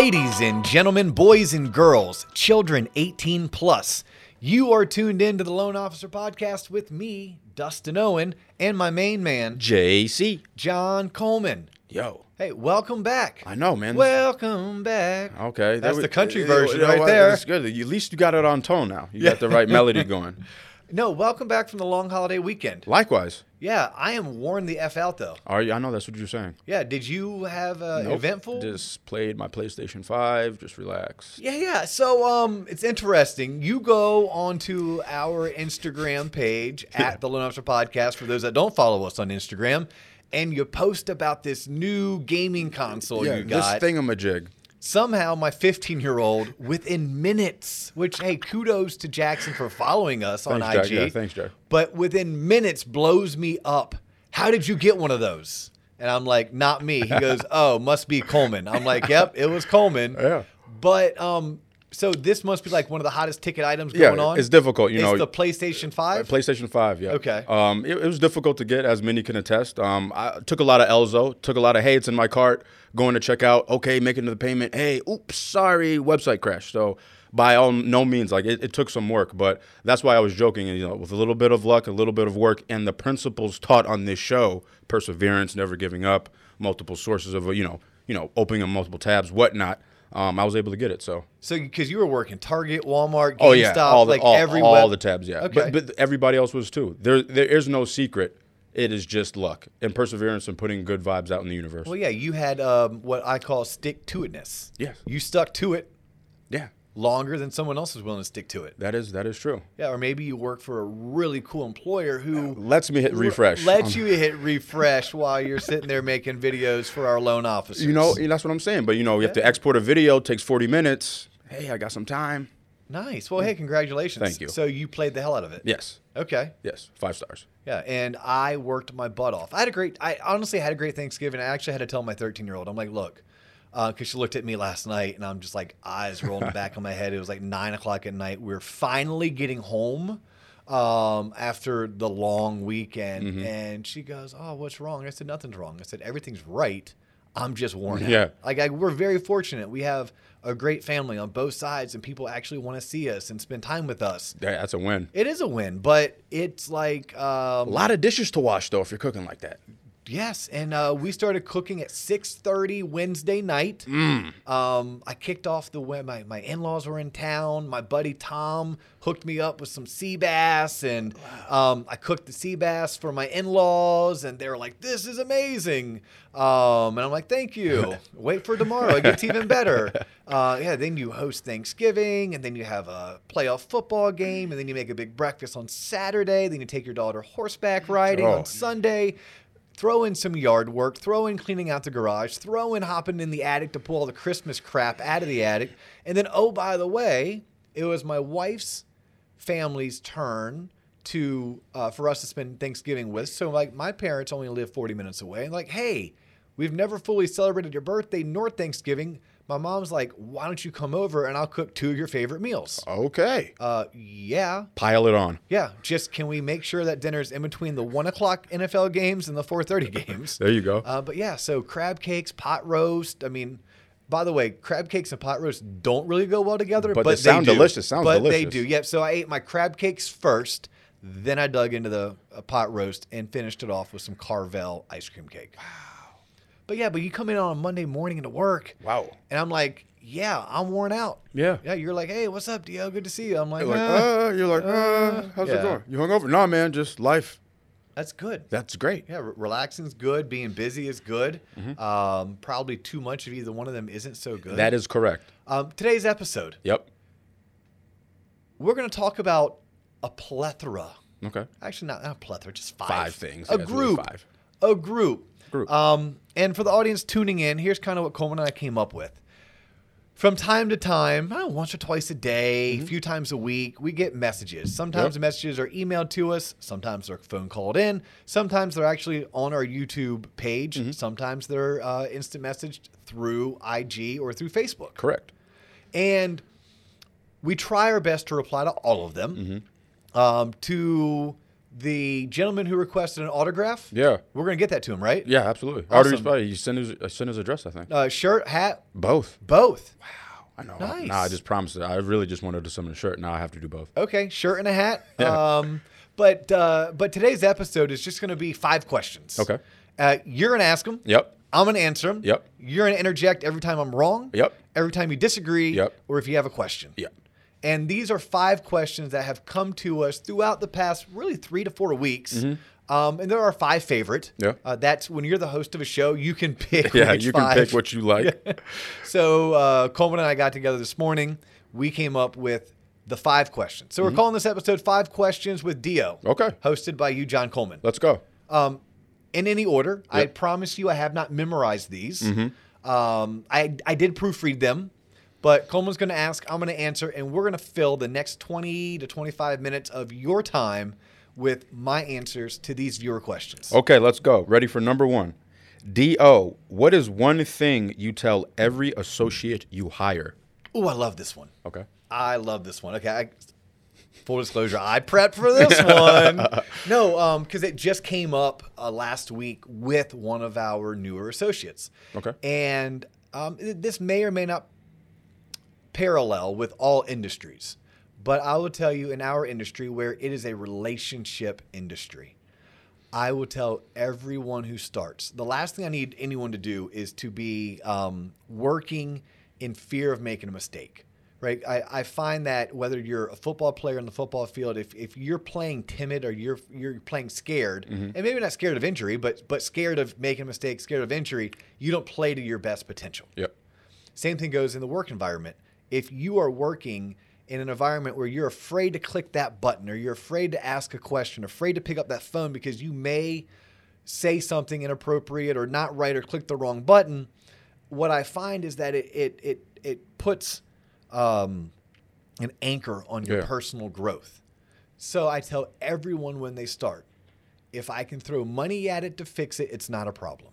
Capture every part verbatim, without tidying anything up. Ladies and gentlemen, boys and girls, children eighteen plus, you are tuned in to the Loan Officer Podcast with me, Dustin Owen, and my main man, J C John Coleman. Yo. Hey, welcome back. I know, man. Welcome back. Okay. That's that was, the country it, version it, it, right well, there. That's good. At least you got it on tone now. You got the right melody going. No, welcome back from the long holiday weekend. Likewise. Yeah, I am worn the F out, though. Are you? I know, that's what you're saying. Yeah, did you have uh, nope. eventful? Just played my PlayStation five, just relaxed. Yeah, yeah. So um, it's interesting. You go onto our Instagram page, at the Loan Officer Podcast, for those that don't follow us on Instagram, and you post about this new gaming console yeah, you got. This thingamajig. Somehow, my fifteen-year-old, within minutes, which, hey, kudos to Jackson for following us thanks, on I G. Jack, yeah, thanks, Jack. But within minutes, blows me up. How did you get one of those? And I'm like, not me. He goes, oh, must be Coleman. I'm like, yep, it was Coleman. Yeah. But um, so this must be like one of the hottest ticket items going yeah, on. It's difficult. You it's know, the PlayStation five? PlayStation five, yeah. Okay. Um, it, it was difficult to get, as many can attest. Um, I took a lot of Elzo, took a lot of, hey, it's in my cart. Going to check out, okay, making the payment, hey, oops, sorry, website crashed. So by all no means, like it, it took some work, but that's why I was joking. And you know, with a little bit of luck, a little bit of work, and the principles taught on this show, perseverance, never giving up, multiple sources of, you know, you know, opening up multiple tabs, whatnot. Um, I was able to get it. So, so because you were working Target, Walmart, GameStop, oh, yeah. all the, like all, every all web- the tabs, yeah. Okay. But, but everybody else was too. There, there is no secret. It is just luck and perseverance and putting good vibes out in the universe. Well, yeah, you had um, what I call stick-to-itness. Yes. You stuck to it. Yeah. Longer than someone else is willing to stick to it. That is that is true. Yeah, or maybe you work for a really cool employer who... Uh, lets me hit refresh. Lets um, you hit refresh while you're sitting there making videos for our loan officers. You know, that's what I'm saying. But, you know, you yeah. have to export a video. It takes forty minutes. Hey, I got some time. Nice. Well, hey, congratulations. Thank you. So you played the hell out of it. Yes. Okay. Yes. Five stars. Yeah. And I worked my butt off. I had a great, I honestly had a great Thanksgiving. I actually had to tell my thirteen-year-old, I'm like, look, because uh, she looked at me last night and I'm just like, eyes rolling back on my head. It was like nine o'clock at night. We we're finally getting home um, after the long weekend. Mm-hmm. And she goes, oh, what's wrong? I said, nothing's wrong. I said, everything's right. I'm just worn out. Yeah. Like, I, we're very fortunate. We have a great family on both sides, and people actually want to see us and spend time with us. Yeah, that's a win. It is a win, but it's like... Um, a lot of dishes to wash, though, if you're cooking like that. Yes, and uh, we started cooking at six thirty Wednesday night. Mm. Um, I kicked off the way my, my in-laws were in town. My buddy Tom hooked me up with some sea bass, and um, I cooked the sea bass for my in-laws, and they were like, this is amazing. Um, and I'm like, thank you. Wait for tomorrow. It gets even better. Uh, yeah, then you host Thanksgiving, and then you have a playoff football game, and then you make a big breakfast on Saturday. Then you take your daughter horseback riding oh. on Sunday. Throw in some yard work, throw in cleaning out the garage, throw in hopping in the attic to pull all the Christmas crap out of the attic. And then, oh, by the way, it was my wife's family's turn to uh, for us to spend Thanksgiving with. So, like, my parents only live forty minutes away. And, like, hey, we've never fully celebrated your birthday nor Thanksgiving. My mom's like, why don't you come over and I'll cook two of your favorite meals? Okay. Uh, yeah. Pile it on. Yeah. Just can we make sure that dinner's in between the one o'clock N F L games and the four thirty games? There you go. Uh, but yeah, so crab cakes, pot roast. I mean, by the way, crab cakes and pot roast don't really go well together. But, but they, they sound do. delicious. Sounds but delicious. But they do. Yep. So I ate my crab cakes first. Then I dug into the uh, pot roast and finished it off with some Carvel ice cream cake. Wow. But yeah, but you come in on a Monday morning into work. Wow. And I'm like, yeah, I'm worn out. Yeah. Yeah, you're like, hey, what's up, D O? Good to see you. I'm like, you're like, uh, uh, you're like, uh, uh how's yeah. it going? You hungover? Nah, man, just life. That's good. That's great. Yeah, re- relaxing is good. Being busy is good. Mm-hmm. Um, probably too much of either one of them isn't so good. That is correct. Um, today's episode. Yep. We're going to talk about a plethora. Okay. Actually, not, not a plethora, just five. Five things. A yeah, group. Really five. A group. Group. Um, and for the audience tuning in, here's kind of what Coleman and I came up with. From time to time, I don't know, once or twice a day, mm-hmm. a few times a week, we get messages. Sometimes yep. the messages are emailed to us. Sometimes they're phone called in. Sometimes they're actually on our YouTube page. Mm-hmm. Sometimes they're uh, instant messaged through I G or through Facebook. Correct. And we try our best to reply to all of them. Mm-hmm. Um, to... the gentleman who requested an autograph, yeah, we're going to get that to him, right? Yeah, absolutely. Awesome. Autograph, you send his, send his address, I think. Uh, shirt, hat? Both. Both. Wow. I know. Nice. Nah, I just promised it. I really just wanted to summon a shirt. Now I have to do both. Okay, shirt and a hat. Yeah. Um, but uh, but today's episode is just going to be five questions. Okay. Uh, you're going to ask them. Yep. I'm going to answer them. Yep. You're going to interject every time I'm wrong. Yep. Every time you disagree. Yep. Or if you have a question. Yep. And these are five questions that have come to us throughout the past really three to four weeks. Mm-hmm. Um, and there are five favorite. Yeah. Uh, that's when you're the host of a show, you can pick. Yeah, you can five. pick what you like. Yeah. So uh, Coleman and I got together this morning. We came up with the five questions. So mm-hmm. we're calling this episode Five Questions with Dio. Okay. Hosted by you, John Coleman. Let's go. Um, in any order. Yep. I promise you I have not memorized these. Mm-hmm. Um, I, I did proofread them. But Coleman's going to ask, I'm going to answer, and we're going to fill the next twenty to twenty-five minutes of your time with my answers to these viewer questions. Okay, let's go. Ready for number one. D O, what is one thing you tell every associate you hire? Oh, I love this one. Okay. I love this one. Okay, I, full disclosure, I prepped for this one. No, because um, it just came up uh, last week with one of our newer associates. Okay. And um, this may or may not parallel with all industries. But I will tell you in our industry where it is a relationship industry, I will tell everyone who starts, the last thing I need anyone to do is to be um, working in fear of making a mistake, right? I, I find that whether you're a football player on the football field, if, if you're playing timid or you're you're playing scared, mm-hmm. and maybe not scared of injury, but but scared of making a mistake, scared of injury, you don't play to your best potential. Yep. Same thing goes in the work environment. If you are working in an environment where you're afraid to click that button or you're afraid to ask a question, afraid to pick up that phone because you may say something inappropriate or not right or click the wrong button, what I find is that it it it, it puts um, an anchor on your yeah. personal growth. So I tell everyone when they start, if I can throw money at it to fix it, it's not a problem.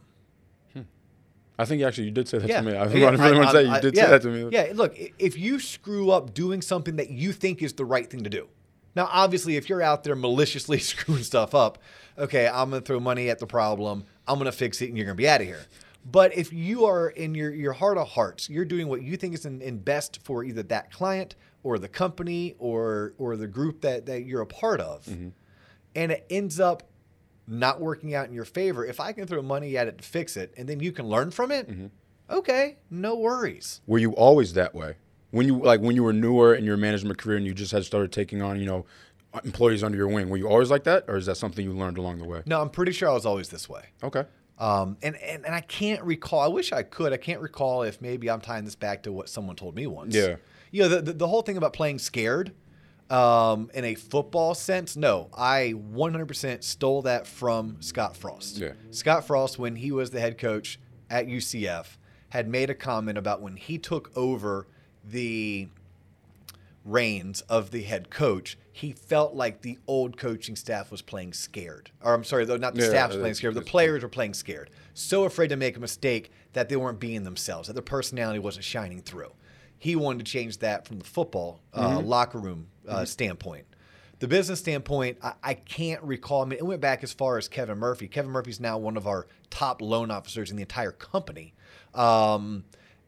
I think actually you did say that yeah. to me. I really yeah, want to say you did I, yeah, say that to me. Yeah, look, if you screw up doing something that you think is the right thing to do. Now, obviously, if you're out there maliciously screwing stuff up, okay, I'm going to throw money at the problem. I'm going to fix it, and you're going to be out of here. But if you are in your, your heart of hearts, you're doing what you think is in, in best for either that client or the company or or the group that, that you're a part of, mm-hmm. and it ends up not working out in your favor, if I can throw money at it to fix it and then you can learn from it, mm-hmm. okay, no worries. Were you always that way? When you like when you were newer in your management career and you just had started taking on, you know, employees under your wing, were you always like that or is that something you learned along the way? No, I'm pretty sure I was always this way. Okay. Um, and, and, and I can't recall, I wish I could, I can't recall if maybe I'm tying this back to what someone told me once. Yeah. You know, the, the, the whole thing about playing scared, Um, in a football sense, no, I one hundred percent stole that from Scott Frost. Yeah. Scott Frost, when he was the head coach at U C F, had made a comment about when he took over the reins of the head coach, he felt like the old coaching staff was playing scared. Or I'm sorry, though, not the yeah, staff was playing scared, but the players were playing scared. So afraid to make a mistake that they weren't being themselves, that their personality wasn't shining through. He wanted to change that from the football uh, mm-hmm. locker room uh, mm-hmm. standpoint. The business standpoint, I, I can't recall. I mean, it went back as far as Kevin Murphy. Kevin Murphy's now one of our top loan officers in the entire company. Um,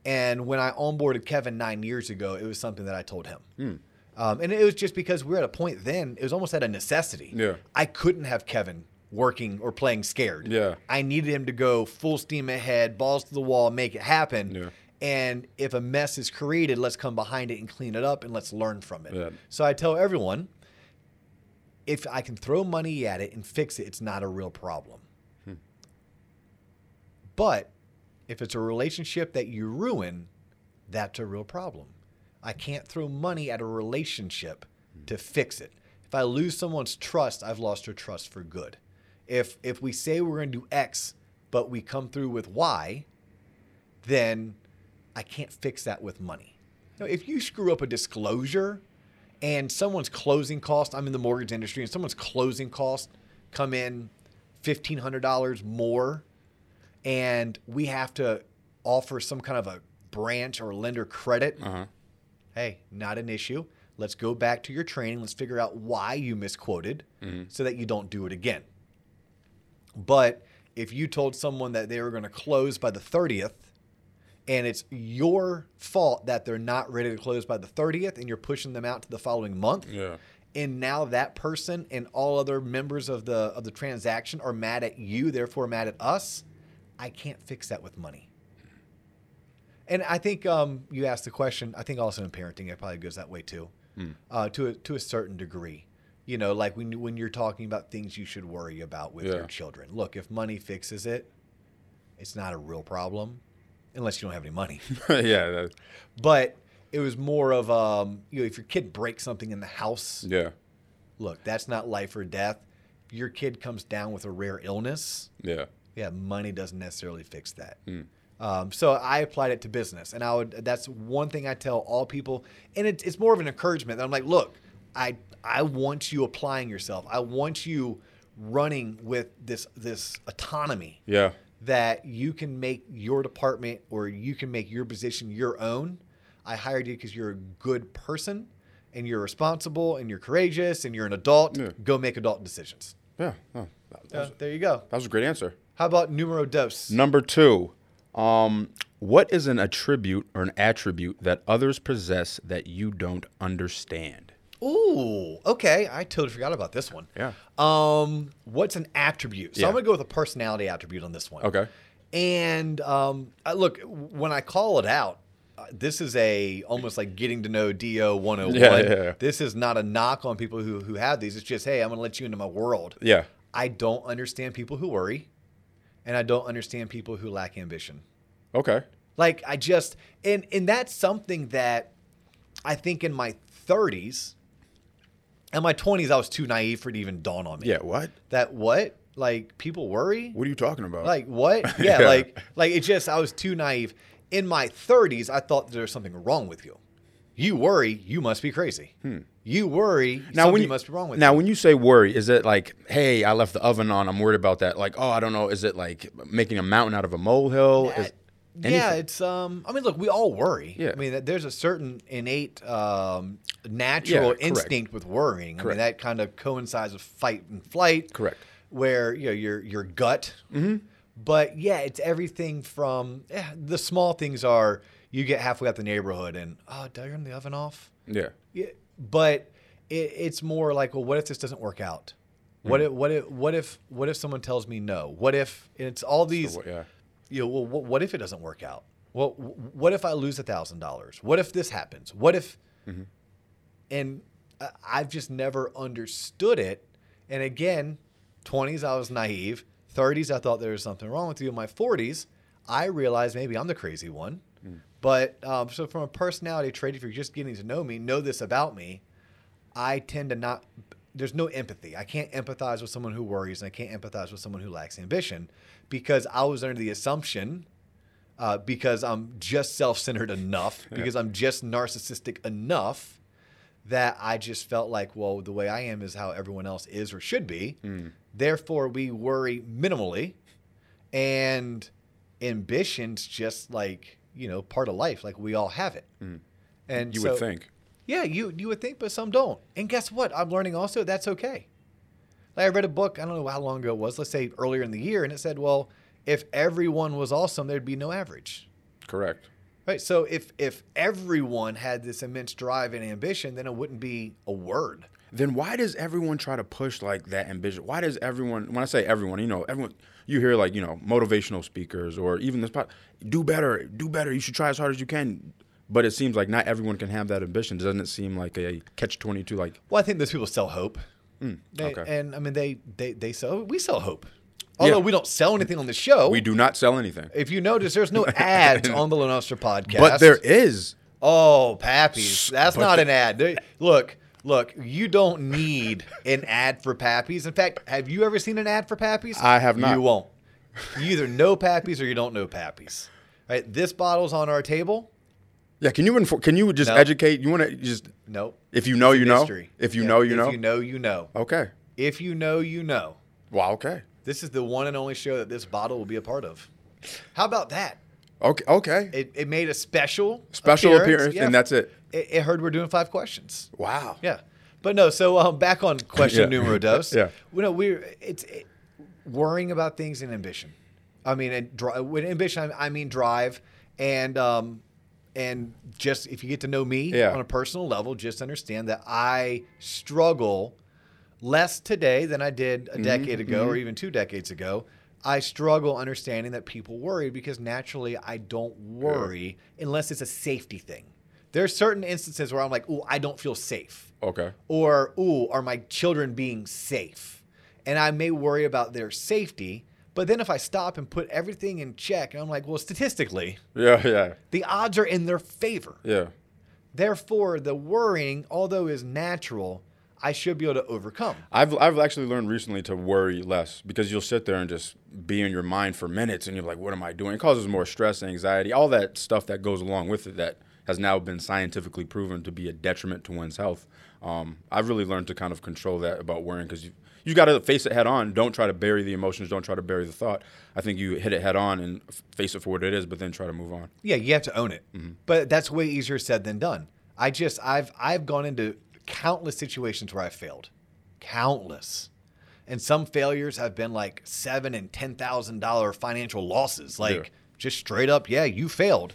and when I onboarded Kevin nine years ago, it was something that I told him. Mm. Um, and it was just because we were at a point then, it was almost at a necessity. Yeah. I couldn't have Kevin working or playing scared. Yeah. I needed him to go full steam ahead, balls to the wall, make it happen. Yeah. And if a mess is created, let's come behind it and clean it up and let's learn from it. Yeah. So I tell everyone, if I can throw money at it and fix it, it's not a real problem. Hmm. But if it's a relationship that you ruin, that's a real problem. I can't throw money at a relationship hmm. to fix it. If I lose someone's trust, I've lost their trust for good. If if we say we're going to do X, but we come through with Y, then I can't fix that with money. Now, if you screw up a disclosure and someone's closing cost, I'm in the mortgage industry, and someone's closing cost come in fifteen hundred dollars more, and we have to offer some kind of a branch or lender credit, uh-huh. hey, not an issue. Let's go back to your training. Let's figure out why you misquoted mm-hmm. so that you don't do it again. But if you told someone that they were going to close by the thirtieth and it's your fault that they're not ready to close by the thirtieth and you're pushing them out to the following month, yeah. and now that person and all other members of the of the transaction are mad at you, therefore mad at us, I can't fix that with money. And I think um, you asked the question, I think also in parenting, it probably goes that way too, mm. uh, to, a, to a certain degree. You know, like when, when you're talking about things you should worry about with yeah. your children. Look, if money fixes it, it's not a real problem unless you don't have any money. yeah. That... But it was more of, um, you know, if your kid breaks something in the house, yeah. look, that's not life or death. If your kid comes down with a rare illness, yeah, yeah, money doesn't necessarily fix that. Mm. Um, so I applied it to business, and I would, that's one thing I tell all people, and it, it's more of an encouragement. I'm like, look, I, I want you applying yourself. I want you running with this, this autonomy yeah. that you can make your department or you can make your position your own. I hired you because you're a good person and you're responsible and you're courageous and you're an adult. Yeah. Go make adult decisions. Yeah. Oh, that was, uh, there you go. That was a great answer. How about numero dos? Number two. Um, what is an attribute or an attribute that others possess that you don't understand? Ooh, okay. I totally forgot about this one. Yeah. Um, what's an attribute? So yeah. I'm going to go with a personality attribute on this one. Okay. And um, I, look, when I call it out, uh, this is a almost like getting to know D O one oh one. Yeah, yeah, yeah. This is not a knock on people who, who have these. It's just, hey, I'm going to let you into my world. Yeah. I don't understand people who worry. And I don't understand people who lack ambition. Okay. Like I just, and, and that's something that I think in my thirties and my twenties, I was too naive for it to even dawn on me. Yeah. What? That what? Like people worry? What are you talking about? Like what? Yeah. yeah. Like, like it just, I was too naive. In my thirties, I thought there was something wrong with you. You worry, you must be crazy. Hmm. You worry, now something you, must be wrong with now you. Now, when you say worry, is it like, hey, I left the oven on, I'm worried about that? Like, oh, I don't know, is it like making a mountain out of a molehill? That, yeah, it's, um, I mean, look, we all worry. Yeah. I mean, there's a certain innate um, natural yeah, instinct with worrying. Correct. I mean, that kind of coincides with fight and flight. Correct. Where, you know, your, your gut. Mm-hmm. But, yeah, it's everything from, eh, the small things are, you get halfway up the neighborhood and, oh, did I turn the oven off? Yeah. Yeah. But it, it's more like, well, what if this doesn't work out? What mm. if what if what if what if someone tells me no? What if and it's all these? So, yeah. You know, well, what, what if it doesn't work out? Well, what if I lose a thousand dollars? What if this happens? What if? Mm-hmm. And I've just never understood it. And again, twenties I was naive. Thirties I thought there was something wrong with you. In my forties I realized maybe I'm the crazy one. Mm. But um, so from a personality trait, if you're just getting to know me, know this about me, I tend to not – there's no empathy. I can't empathize with someone who worries, and I can't empathize with someone who lacks ambition because I was under the assumption uh, because I'm just self-centered enough, yeah. because I'm just narcissistic enough that I just felt like, well, the way I am is how everyone else is or should be. Mm. Therefore, we worry minimally, and ambition's just like – you know, part of life. Like we all have it. Mm. And you so, would think. Yeah, you you would think, but some don't. And guess what? I'm learning also that's okay. Like I read a book, I don't know how long ago it was, let's say earlier in the year, and it said, well, if everyone was awesome, there'd be no average. Correct. Right. So if if everyone had this immense drive and ambition, then it wouldn't be a word. Then why does everyone try to push like that ambition? Why does everyone, when I say everyone, you know, everyone, you hear like, you know, motivational speakers or even this podcast, do better, do better. You should try as hard as you can. But it seems like not everyone can have that ambition. Doesn't it seem like a catch twenty-two? Like, well, I think those people sell hope. Mm, they, okay. And I mean, they, they, they sell, we sell hope. Although yeah. we don't sell anything on the show. We do not sell anything. If you notice, there's no ads on the Loan Officer podcast. But there is. Oh, Pappy's. That's but not the- an ad. They, look. Look, you don't need an ad for Pappy's. In fact, have you ever seen an ad for Pappy's? I have not. You won't. You either know Pappy's or you don't know Pappy's. All right, this bottle's on our table. Yeah, can you infor- can you just nope. educate? You want to just Nope. If you know, you mystery. know. If you yeah, know, you if know. If you know, you know. Okay. If you know, you know. Wow, okay. This is the one and only show that this bottle will be a part of. How about that? Okay. Okay. It, it made a special special appearance, appearance yeah. and that's it. it. It heard we're doing five questions. Wow. Yeah, but no. So um, back on question yeah. numero dos. yeah. You know, we it's it, worrying about things and ambition. I mean, and dri- with ambition, I, I mean drive and um, and just if you get to know me yeah. on a personal level, just understand that I struggle less today than I did a decade mm-hmm. ago mm-hmm. or even two decades ago. I struggle understanding that people worry because naturally I don't worry yeah. unless it's a safety thing. There are certain instances where I'm like, ooh, I don't feel safe. Okay. Or, ooh, are my children being safe? And I may worry about their safety, but then if I stop and put everything in check, and I'm like, well, statistically, yeah, yeah, the odds are in their favor. Yeah. Therefore, the worrying, although is natural, I should be able to overcome. I've I've actually learned recently to worry less because you'll sit there and just be in your mind for minutes and you're like, what am I doing? It causes more stress, anxiety, all that stuff that goes along with it that has now been scientifically proven to be a detriment to one's health. Um, I've really learned to kind of control that about worrying because you you got to face it head on. Don't try to bury the emotions. Don't try to bury the thought. I think you hit it head on and face it for what it is, but then try to move on. Yeah, you have to own it. Mm-hmm. But that's way easier said than done. I just I've I've gone into countless situations where I failed, countless, and some failures have been like seven and ten thousand dollar financial losses, like yeah. just straight up, yeah, you failed.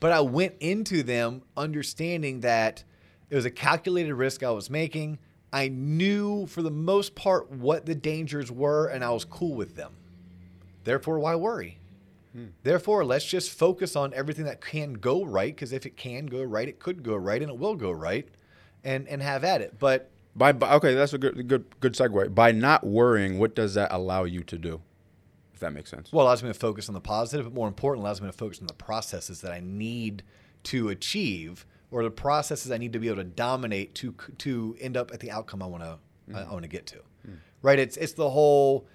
But I went into them understanding that it was a calculated risk I was making. I knew for the most part what the dangers were, and I was cool with them. Therefore, why worry? Hmm. Therefore, let's just focus on everything that can go right, because if it can go right, it could go right, and it will go right. And and have at it, but by, by okay, that's a good good good segue. By not worrying, what does that allow you to do? If that makes sense. Well, it allows me to focus on the positive, but more importantly, allows me to focus on the processes that I need to achieve, or the processes I need to be able to dominate to to end up at the outcome I want to mm. I, I want to get to. Mm. Right? It's it's the whole.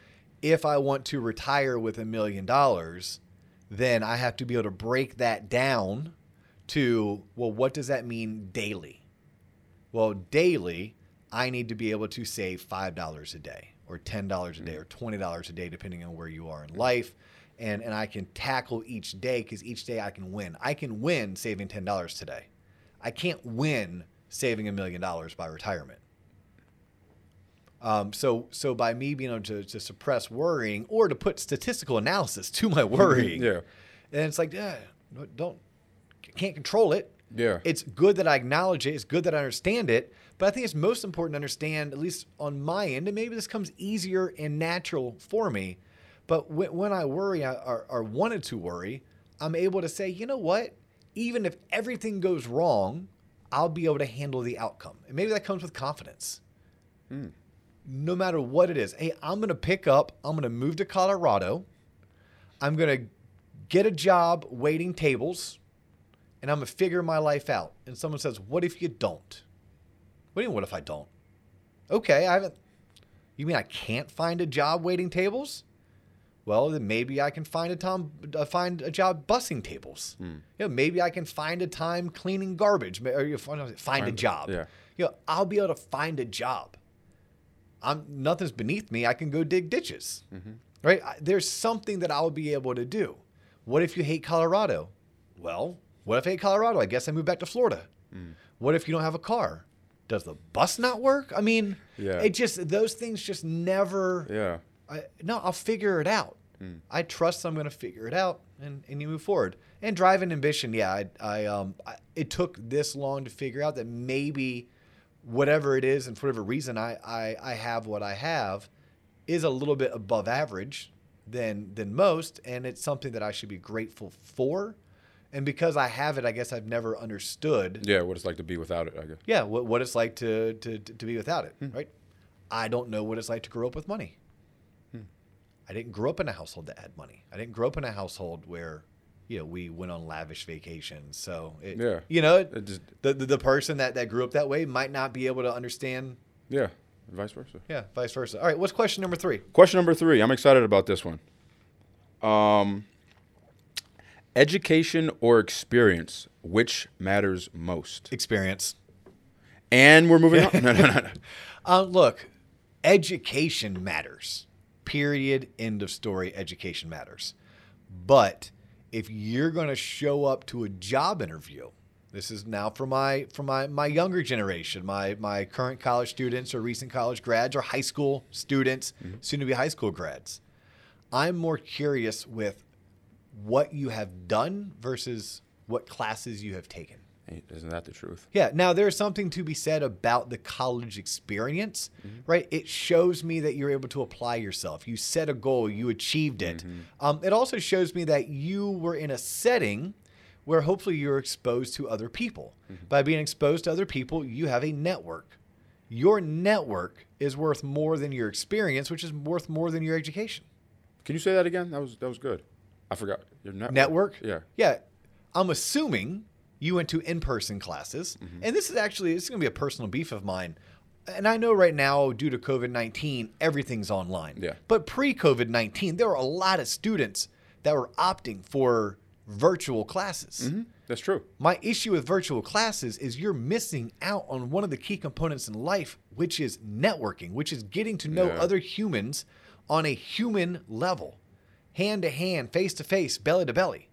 If I want to retire with a million dollars, then I have to be able to break that down to well, what does that mean daily? Well, daily, I need to be able to save five dollars a day or ten dollars a day or twenty dollars a day, depending on where you are in life. And and I can tackle each day because each day I can win. I can win saving ten dollars today. I can't win saving a million dollars by retirement. Um, so so by me being able to, to suppress worrying or to put statistical analysis to my worrying, yeah. and it's like, yeah, don't, can't control it. Yeah, it's good that I acknowledge it. It's good that I understand it. But I think it's most important to understand, at least on my end, and maybe this comes easier and natural for me. But when, when I worry I, or, or wanted to worry, I'm able to say, you know what? Even if everything goes wrong, I'll be able to handle the outcome. And maybe that comes with confidence. Mm. No matter what it is. Hey, I'm going to pick up. I'm going to move to Colorado. I'm going to get a job waiting tables. And I'm going to figure my life out. And someone says, what if you don't? What do you mean, what if I don't? Okay, I haven't. You mean I can't find a job waiting tables? Well, then maybe I can find a time, uh, find a job bussing tables. Mm. You know, maybe I can find a time cleaning garbage. Or you find, find a job. Yeah. You know, I'll be able to find a job. I'm nothing's beneath me. I can go dig ditches. Mm-hmm. Right? I, there's something that I'll be able to do. What if you hate Colorado? Well, what if I hate Colorado? I guess I move back to Florida. Mm. What if you don't have a car? Does the bus not work? I mean, yeah. it just those things just never. Yeah. I, no, I'll figure it out. Mm. I trust I'm going to figure it out, and, and you move forward. And drive and ambition, yeah. I, I um, I, it took this long to figure out that maybe whatever it is, and for whatever reason, I, I, I have what I have, is a little bit above average than than most, and it's something that I should be grateful for. And because I have it, I guess I've never understood. Yeah, what it's like to be without it, I guess. Yeah, what, what it's like to, to, to be without it, hmm. right? I don't know what it's like to grow up with money. Hmm. I didn't grow up in a household that had money. I didn't grow up in a household where, you know, we went on lavish vacations. So, it, yeah. you know, it, it just, the, the the person that, that grew up that way might not be able to understand. Yeah, vice versa. Yeah, vice versa. All right, what's question number three? Question number three. I'm excited about this one. Um... Education or experience, which matters most? Experience. And we're moving on. No, no, no. no. Uh, look, education matters. Period. End of story. Education matters. But if you're going to show up to a job interview, this is now for my for my, my younger generation, my my current college students or recent college grads or high school students, mm-hmm. soon to be high school grads. I'm more curious with what you have done versus what classes you have taken. Isn't that the truth? Yeah. Now, there's something to be said about the college experience, mm-hmm. right? It shows me that you're able to apply yourself. You set a goal. You achieved it. Mm-hmm. Um, it also shows me that you were in a setting where hopefully you're exposed to other people. Mm-hmm. By being exposed to other people, you have a network. Your network is worth more than your experience, which is worth more than your education. Can you say that again? That was that was good. I forgot. Your network? Network? Yeah. Yeah. I'm assuming you went to in-person classes. Mm-hmm. And this is actually, this is going to be a personal beef of mine. And I know right now, due to COVID nineteen, everything's online. Yeah. But pre-COVID nineteen, there were a lot of students that were opting for virtual classes. Mm-hmm. That's true. My issue with virtual classes is you're missing out on one of the key components in life, which is networking, which is getting to know yeah. other humans on a human level, hand to hand, face to face, belly to belly.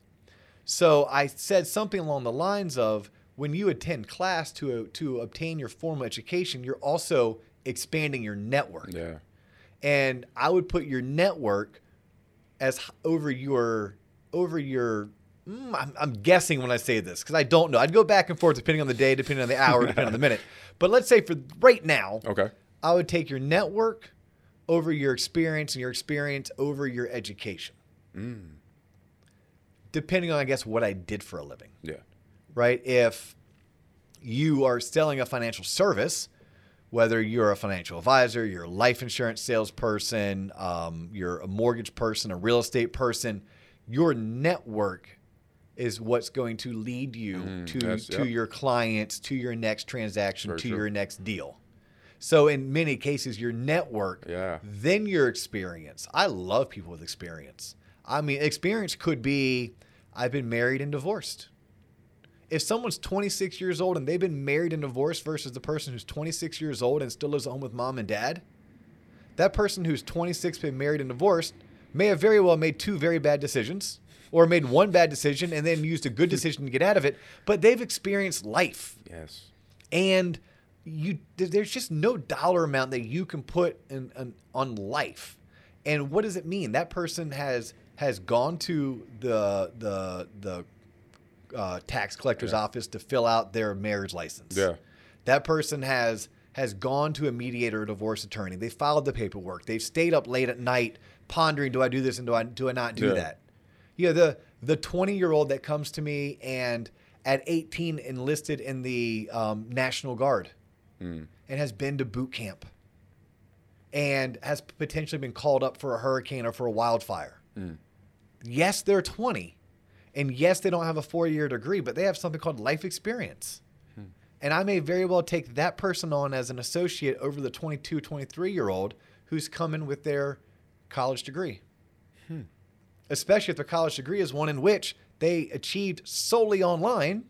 So I said something along the lines of, when you attend class to to obtain your formal education, you're also expanding your network. Yeah. And I would put your network as over your over your mm, I'm, I'm guessing when I say this because I don't know. I'd go back and forth depending on the day, depending on the hour, depending on the minute. But let's say for right now, okay, I would take your network over your experience and your experience over your education. Mm. Depending on, I guess, what I did for a living. Yeah. Right? If you are selling a financial service, whether you're a financial advisor, you're a life insurance salesperson, um, you're a mortgage person, a real estate person, your network is what's going to lead you mm, to, that's, to yep. your clients, to your next transaction, Very to true. your next deal. So in many cases, your network, yeah. then your experience. I love people with experience. I mean, experience could be, I've been married and divorced. If someone's twenty-six years old and they've been married and divorced versus the person who's twenty-six years old and still lives at home with mom and dad, that person who's twenty-six, been married and divorced, may have very well made two very bad decisions or made one bad decision and then used a good decision to get out of it. But they've experienced life. Yes. And you, there's just no dollar amount that you can put in, in, on life. And what does it mean? That person has has gone to the the the uh, tax collector's yeah. office to fill out their marriage license. Yeah. That person has has gone to a mediator or divorce attorney. They filed the paperwork. They've stayed up late at night pondering, do I do this and do I do I not do yeah. that? You know, the the twenty-year-old that comes to me and at eighteen enlisted in the um, National Guard mm. and has been to boot camp and has potentially been called up for a hurricane or for a wildfire. Mm. Yes, they're twenty. And yes, they don't have a four-year degree, but they have something called life experience. Mm. And I may very well take that person on as an associate over the twenty-two, twenty-three-year-old who's coming with their college degree. Hmm. Especially if their college degree is one in which they achieved solely online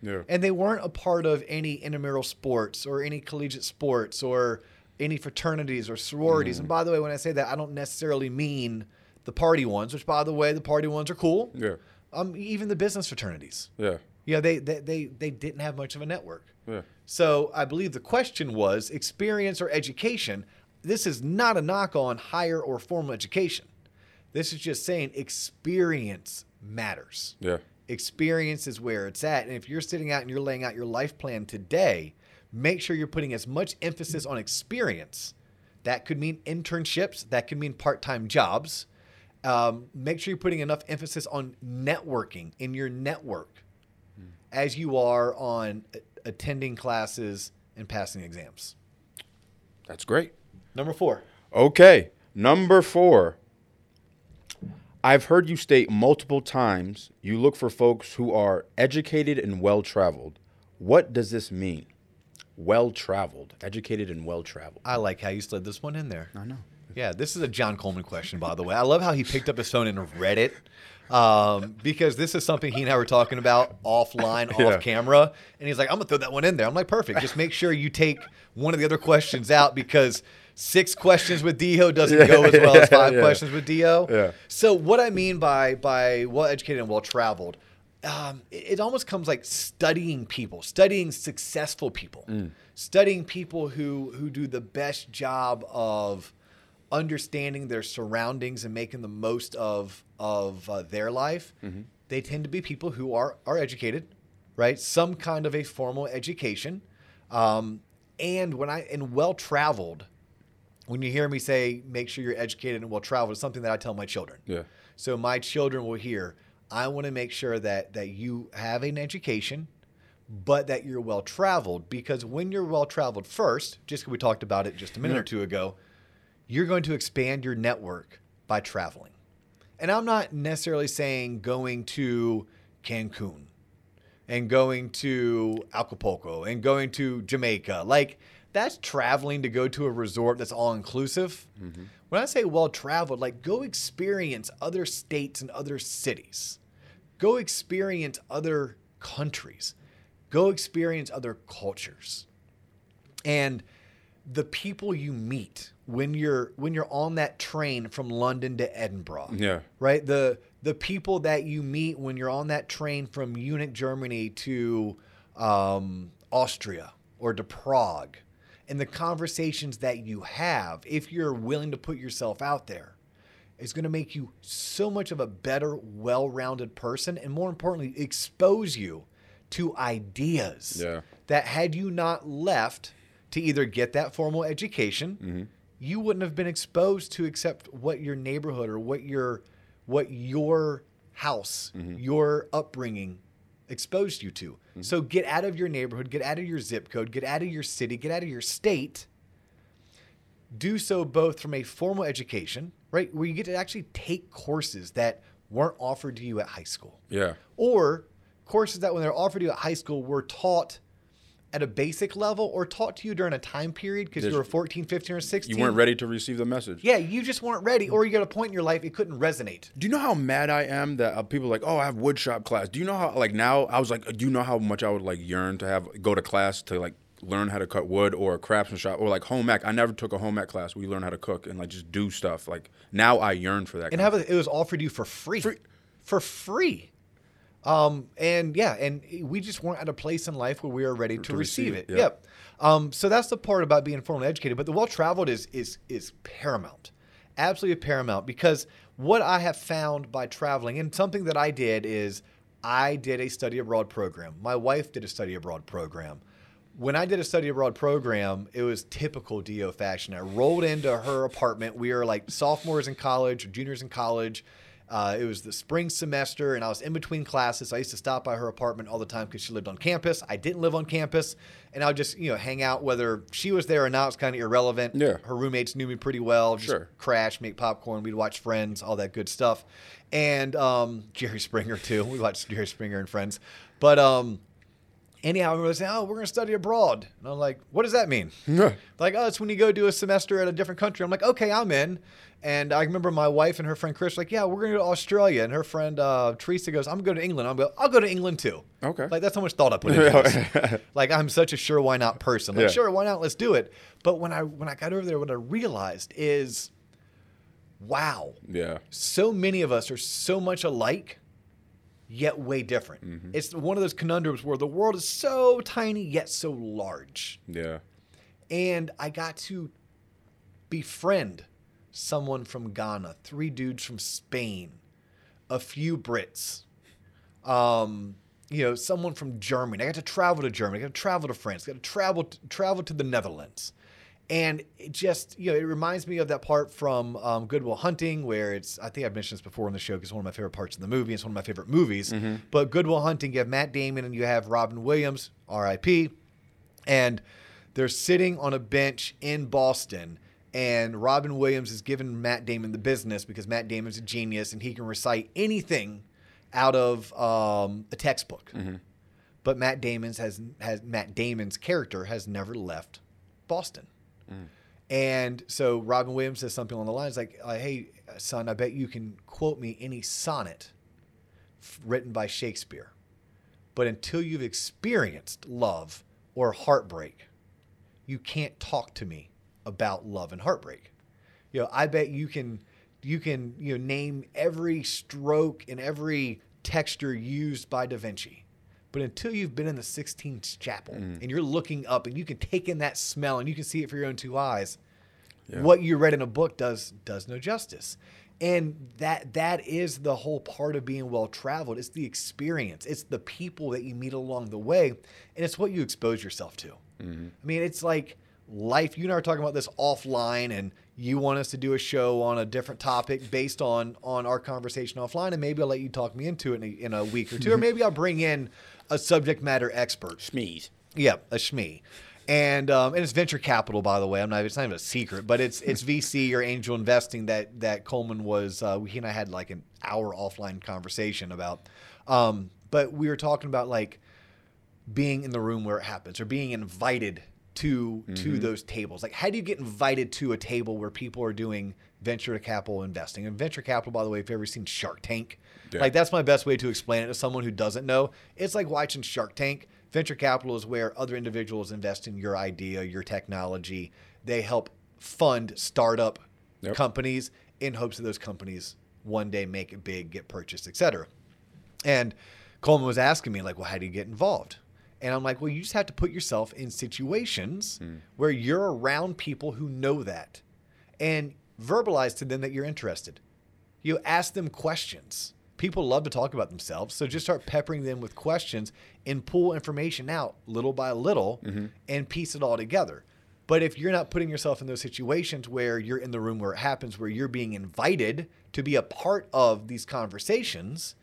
yeah. and they weren't a part of any intramural sports or any collegiate sports or any fraternities or sororities. Mm. And by the way, when I say that, I don't necessarily mean the party ones, which, by the way, the party ones are cool. Yeah. Um, even the business fraternities. Yeah. Yeah, they they, they, they didn't have much of a network. Yeah. So I believe the question was experience or education. This is not a knock on higher or formal education. This is just saying experience matters. Yeah. Experience is where it's at. And if you're sitting out and you're laying out your life plan today, make sure you're putting as much emphasis on experience. That could mean internships. That could mean part-time jobs. Um, make sure you're putting enough emphasis on networking in your network mm. as you are on a- attending classes and passing exams. That's great. Number four. Okay. Number four. I've heard you state multiple times you look for folks who are educated and well-traveled. What does this mean? Well-traveled, educated and well-traveled. I like how you slid this one in there. I know. Yeah, this is a John Coleman question, by the way. I love how he picked up his phone and read it um, because this is something he and I were talking about offline, off yeah. camera. And he's like, I'm going to throw that one in there. I'm like, perfect. Just make sure you take one of the other questions out because six questions with D O doesn't yeah, go as well yeah, as five yeah. questions with D O. Yeah. So what I mean by by well-educated and well-traveled, um, it, it almost comes like studying people, studying successful people, mm. studying people who who do the best job of understanding their surroundings and making the most of of uh, their life. Mm-hmm. They tend to be people who are are educated, right? Some kind of a formal education. Um, and when I and well-traveled, when you hear me say, make sure you're educated and well-traveled, is something that I tell my children. Yeah. So my children will hear, I want to make sure that that you have an education, but that you're well-traveled, because when you're well-traveled first, just we talked about it just a minute or two ago, you're going to expand your network by traveling. And I'm not necessarily saying going to Cancun and going to Acapulco and going to Jamaica. Like, that's traveling to go to a resort that's all-inclusive. Mm-hmm. When I say well-traveled, like, go experience other states and other cities. Go experience other countries. Go experience other cultures. And the people you meet when you're when you're on that train from London to Edinburgh, yeah, right? The the people that you meet when you're on that train from Munich, Germany to um, Austria or to Prague, and the conversations that you have, if you're willing to put yourself out there, is going to make you so much of a better, well-rounded person, and more importantly, expose you to ideas yeah. that had you not left to either get that formal education, mm-hmm. you wouldn't have been exposed to, except what your neighborhood or what your what your house, mm-hmm. your upbringing exposed you to. Mm-hmm. So get out of your neighborhood, get out of your zip code, get out of your city, get out of your state. Do so both from a formal education, right, where you get to actually take courses that weren't offered to you at high school. Yeah. Or courses that when they're offered to you at high school were taught at a basic level or taught to you during a time period because you were fourteen, fifteen, or sixteen. You weren't ready to receive the message. Yeah, you just weren't ready, or you got a point in your life it couldn't resonate. Do you know how mad I am that uh, people are like, oh, I have woodshop class. Do you know how, like, now I was like, do you know how much I would, like, yearn to have, go to class to, like, learn how to cut wood or a craftsman shop or, like, home ec. I never took a home ec class where you learn how to cook and, like, just do stuff. Like, now I yearn for that. And how about it was offered you for free. Free. For free. Um, and yeah, and we just weren't at a place in life where we are ready to, to receive, receive it. it. Yep. yep. Um, so that's the part about being formally educated, but the well-traveled is, is, is paramount, absolutely paramount, because what I have found by traveling, and something that I did is I did a study abroad program. My wife did a study abroad program. When I did a study abroad program, it was typical D O fashion. I rolled into her apartment. We were like sophomores in college or juniors in college. Uh, it was the spring semester, and I was in between classes. So I used to stop by her apartment all the time because she lived on campus. I didn't live on campus, and I would just, you know, hang out. Whether she was there or not, it's kind of irrelevant. Yeah. Her roommates knew me pretty well. Just sure. Crash, make popcorn. We'd watch Friends, all that good stuff. And um, Jerry Springer, too. We watched Jerry Springer and Friends. But um, anyhow, we were saying, oh, we're going to study abroad. And I'm like, what does that mean? Yeah. Like, oh, it's when you go do a semester at a different country. I'm like, okay, I'm in. And I remember my wife and her friend Chris were like, yeah, we're going to go to Australia. And her friend uh, Teresa goes, I'm going to England. I'm going, I'll go to England too. Okay. Like, that's how much thought I put into this. Like, I'm such a sure why not person. Like, yeah. Sure, why not? Let's do it. But when I when I got over there, what I realized is, wow. Yeah. So many of us are so much alike, yet way different. Mm-hmm. It's one of those conundrums where the world is so tiny, yet so large. Yeah. And I got to befriend someone from Ghana, three dudes from Spain, a few Brits, um, you know, someone from Germany. I got to travel to Germany. I got to travel to France. I got to travel to, travel to the Netherlands. And it just, you know, it reminds me of that part from um, Good Will Hunting where it's, I think I've mentioned this before on the show because it's one of my favorite parts of the movie. It's one of my favorite movies. Mm-hmm. But Good Will Hunting, you have Matt Damon and you have Robin Williams, R I P. And they're sitting on a bench in Boston. And Robin Williams is giving Matt Damon the business because Matt Damon's a genius and he can recite anything out of um, a textbook. Mm-hmm. But Matt Damon's has has Matt Damon's character has never left Boston. Mm. And so Robin Williams says something along the lines like, hey, son, I bet you can quote me any sonnet f- written by Shakespeare. But until you've experienced love or heartbreak, you can't talk to me about love and heartbreak. You know, I bet you can you can you know name every stroke and every texture used by Da Vinci. But until you've been in the sixteenth chapel mm. and you're looking up and you can take in that smell and you can see it for your own two eyes, yeah. what you read in a book does does no justice. And that that is the whole part of being well-traveled. It's the experience. It's the people that you meet along the way. And it's what you expose yourself to. Mm-hmm. I mean, it's like life. You and I are talking about this offline, and you want us to do a show on a different topic based on, on our conversation offline. And maybe I'll let you talk me into it in a, in a week or two. Or maybe I'll bring in a subject matter expert. Schmees. Yeah, a schmee. And um, and it's venture capital, by the way. I'm not. It's not even a secret, but it's it's V C or angel investing that that Coleman was. Uh, he and I had like an hour offline conversation about. Um, but we were talking about like being in the room where it happens, or being invited to mm-hmm. to those tables. Like, how do you get invited to a table where people are doing venture capital investing? And venture capital, by the way, if you've ever seen Shark Tank, yeah. like that's my best way to explain it to someone who doesn't know. It's like watching Shark Tank. Venture capital is where other individuals invest in your idea, your technology. They help fund startup yep. companies in hopes that those companies one day make it big, get purchased, et cetera. And Coleman was asking me, like, well, how do you get involved? And I'm like, well, you just have to put yourself in situations mm. where you're around people who know that, and verbalize to them that you're interested. You ask them questions. People love to talk about themselves, so just start peppering them with questions and pull information out little by little mm-hmm. and piece it all together. But if you're not putting yourself in those situations where you're in the room where it happens, where you're being invited to be a part of these conversations,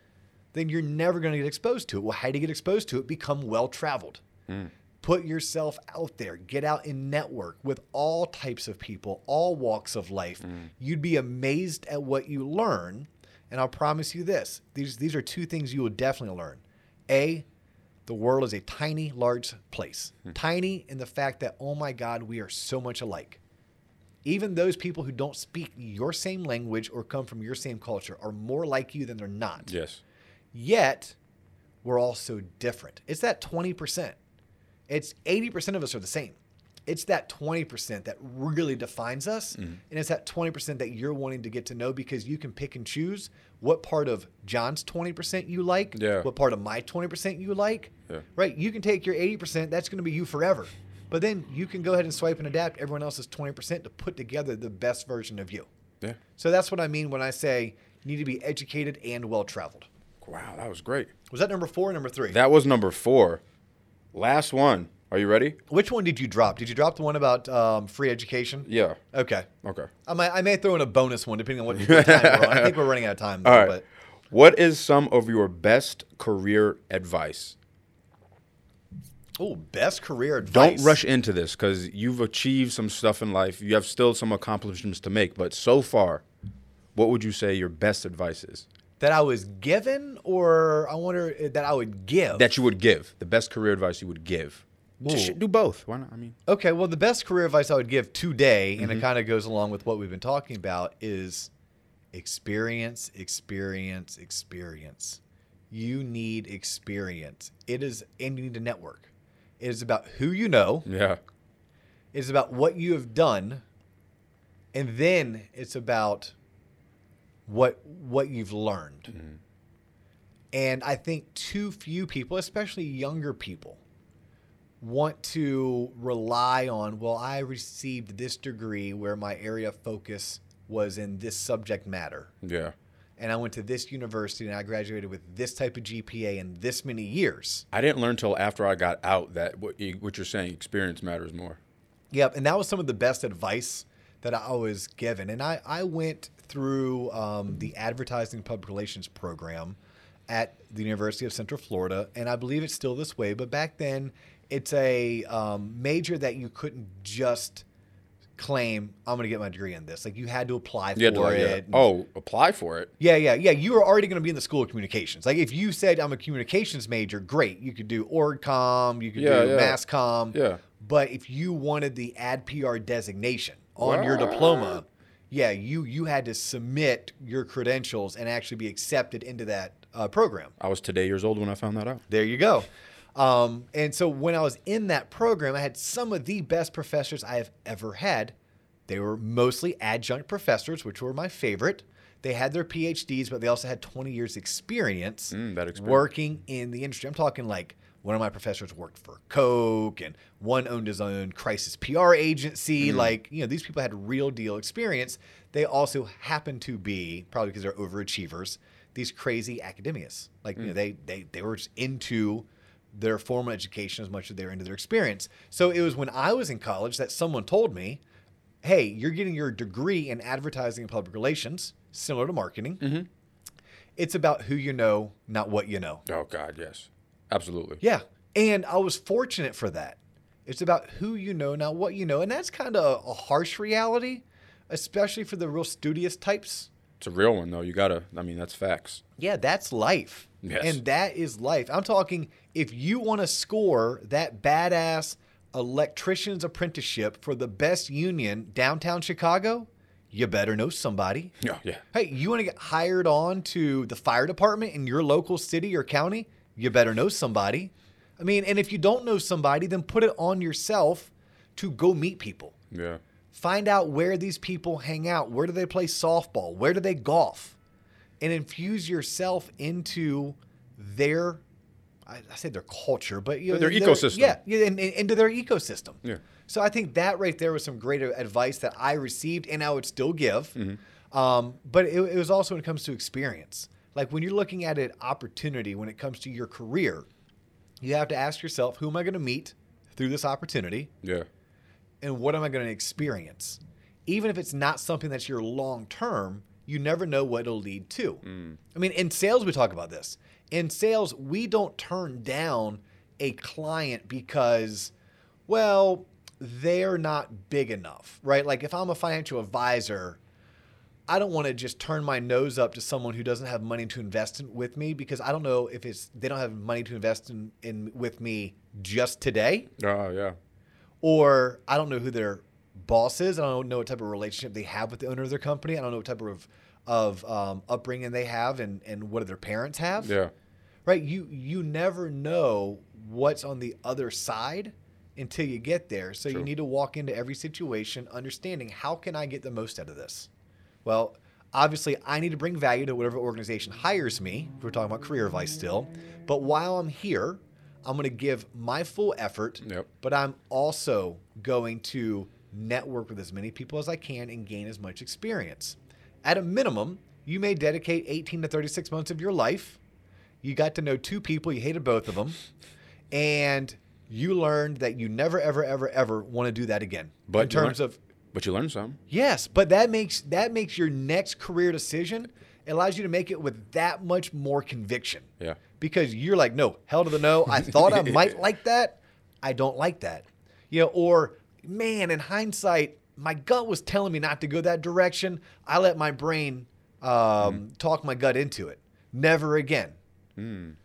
then you're never going to get exposed to it. Well, how do you get exposed to it? Become well-traveled. Mm. Put yourself out there. Get out and network with all types of people, all walks of life. Mm. You'd be amazed at what you learn. And I'll promise you this, these these are two things you will definitely learn. A, the world is a tiny, large place. Hmm. Tiny in the fact that, oh my God, we are so much alike. Even those people who don't speak your same language or come from your same culture are more like you than they're not. Yes. Yet, we're all so different. It's that twenty percent. It's eighty percent of us are the same. It's that twenty percent that really defines us. Mm-hmm. And it's that twenty percent that you're wanting to get to know, because you can pick and choose what part of John's twenty percent you like, yeah. what part of my twenty percent you like, yeah. right? You can take your eighty percent, that's going to be you forever. But then you can go ahead and swipe and adapt everyone else's twenty percent to put together the best version of you. Yeah. So that's what I mean when I say you need to be educated and well-traveled. Wow, that was great. Was that number four or number three? That was number four. Last one. Are you ready? Which one did you drop? Did you drop the one about um, free education? Yeah. Okay. Okay. I may, I may throw in a bonus one depending on what time we're on. I think we're running out of time. Though, all right. But. What is some of your best career advice? Oh, best career advice. Don't rush into this, because you've achieved some stuff in life. You have still some accomplishments to make. But so far, what would you say your best advice is? That I was given, or I wonder that I would give. That you would give. The best career advice you would give. Just do both. Why not? I mean, okay. Well, the best career advice I would give today, mm-hmm. and it kind of goes along with what we've been talking about, is experience, experience, experience. You need experience. It is, and you need to network. It is about who you know. Yeah. It's about what you have done, and then it's about what what you've learned. Mm-hmm. And I think too few people, especially younger people, want to rely on, well, I received this degree where my area of focus was in this subject matter. Yeah. And I went to this university and I graduated with this type of G P A in this many years. I didn't learn until after I got out that what you're saying, experience matters more. Yep. And that was some of the best advice that I was given. And I, I went through um, the Advertising Public Relations program at the University of Central Florida. And I believe it's still this way, but back then, it's a um, major that you couldn't just claim, I'm going to get my degree in this. Like, you had to apply for to, it. Yeah. Oh, apply for it? Yeah, yeah, yeah. You were already going to be in the School of Communications. Like, if you said, I'm a communications major, great. You could do org comm, you could yeah, do yeah. mass comm. Yeah. But if you wanted the ad P R designation on wow. your diploma, yeah, you, you had to submit your credentials and actually be accepted into that uh, program. I was today years old when I found that out. There you go. Um, and so when I was in that program, I had some of the best professors I have ever had They were mostly adjunct professors, which were my favorite. They had their P H Ds, but they also had twenty years experience, mm, that experience working in the industry. I'm talking like one of my professors worked for Coke, and one owned his own crisis P R agency. Mm. Like, you know, these people had real deal experience. They also happened to be, probably because they're overachievers, these crazy academias. Like, mm. you know, they, they, they were just into their formal education as much as they were into their experience. So it was when I was in college that someone told me, hey, you're getting your degree in advertising and public relations, similar to marketing. Mm-hmm. It's about who you know, not what you know. Oh, God, yes. Absolutely. Yeah. And I was fortunate for that. It's about who you know, not what you know. And that's kind of a, a harsh reality, especially for the real studious types. It's a real one, though. You got to, I mean, that's facts. Yeah, that's life. Yes. And that is life. I'm talking, if you want to score that badass electrician's apprenticeship for the best union downtown Chicago, you better know somebody. Yeah, yeah. Hey, you want to get hired on to the fire department in your local city or county? You better know somebody. I mean, and if you don't know somebody, then put it on yourself to go meet people. Yeah. Find out where these people hang out. Where do they play softball? Where do they golf? And infuse yourself into their, I, I say their culture, but you know, their, their ecosystem. Yeah, yeah, and, and into their ecosystem. Yeah. So I think that right there was some great advice that I received and I would still give. Mm-hmm. Um, but it, it was also when it comes to experience. Like when you're looking at an opportunity, when it comes to your career, you have to ask yourself, who am I going to meet through this opportunity? Yeah. And what am I going to experience? Even if it's not something that's your long term, you never know what it'll lead to. Mm. I mean, in sales, we talk about this. In sales, we don't turn down a client because, well, they're not big enough, right? Like if I'm a financial advisor, I don't want to just turn my nose up to someone who doesn't have money to invest in with me because I don't know if it's they don't have money to invest in, in with me just today. Oh, yeah. Or I don't know who their boss is. I don't know what type of relationship they have with the owner of their company. I don't know what type of of um, upbringing they have and, and what do their parents have. Yeah. Right? You you never know what's on the other side until you get there. So True. You need to walk into every situation understanding, how can I get the most out of this? Well, obviously, I need to bring value to whatever organization hires me. We're talking about career advice still. But while I'm here, I'm going to give my full effort, yep. but I'm also going to network with as many people as I can and gain as much experience. At a minimum, you may dedicate eighteen to thirty-six months of your life. You got to know two people. You hated both of them. And you learned that you never, ever, ever, ever want to do that again. But in terms of... But you learn some. Yes, but that makes that makes your next career decision, it allows you to make it with that much more conviction. Yeah. Because you're like, no, hell to the no. I thought I might like that. I don't like that. You know, or, man, in hindsight, my gut was telling me not to go that direction. I let my brain um, mm. talk my gut into it. Never again. Mm.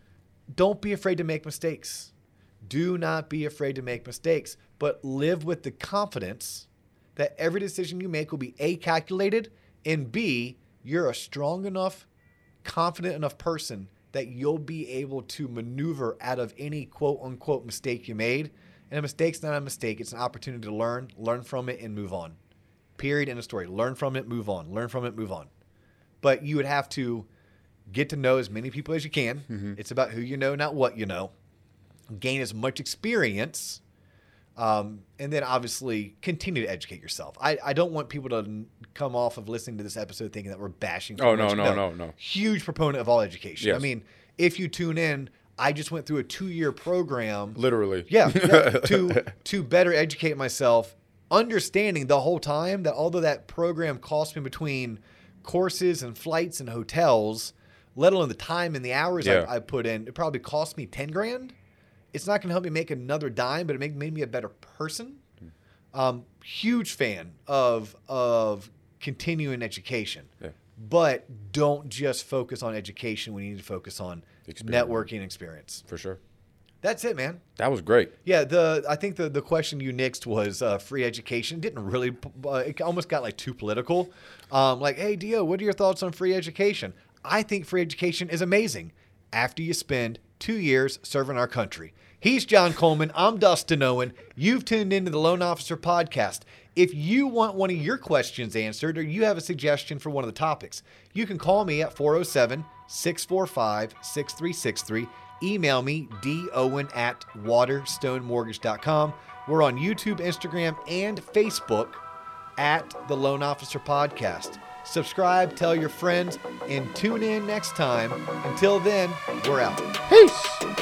Don't be afraid to make mistakes. Do not be afraid to make mistakes, but live with the confidence that every decision you make will be A, calculated, and B, you're a strong enough, confident enough person that you'll be able to maneuver out of any quote unquote mistake you made. And a mistake's not a mistake. It's an opportunity to learn, learn from it, and move on. Period. End of story. Learn from it, move on. Learn from it, move on. But you would have to get to know as many people as you can. Mm-hmm. It's about who you know, not what you know. Gain as much experience. Um, and then obviously continue to educate yourself. I, I don't want people to come off of listening to this episode thinking that we're bashing. Oh, no, no, no, no, no. Huge proponent of all education. Yes. I mean, if you tune in, I just went through a two-year program. Literally. Yeah. No, to to better educate myself, understanding the whole time that although that program cost me between courses and flights and hotels, let alone the time and the hours yeah. I, I put in, it probably cost me ten grand. It's not going to help me make another dime, but it made, made me a better person. Um, huge fan of of continuing education. Yeah. But don't just focus on education. We need to focus on experience. Networking and experience. For sure. That's it, man. That was great. Yeah, the I think the, the question you nixed was uh, free education. It didn't really uh, – it almost got like too political. Um, like, hey, Dio, what are your thoughts on free education? I think free education is amazing after you spend – two years serving our country. He's John Coleman. I'm Dustin Owen. You've tuned into the Loan Officer Podcast. If you want one of your questions answered or you have a suggestion for one of the topics, you can call me at four oh seven, six four five, six three six three. Email me, d owen at waterstone mortgage dot com. We're on YouTube, Instagram, and Facebook at the Loan Officer Podcast. Subscribe, tell your friends, and tune in next time. Until then, we're out. Peace!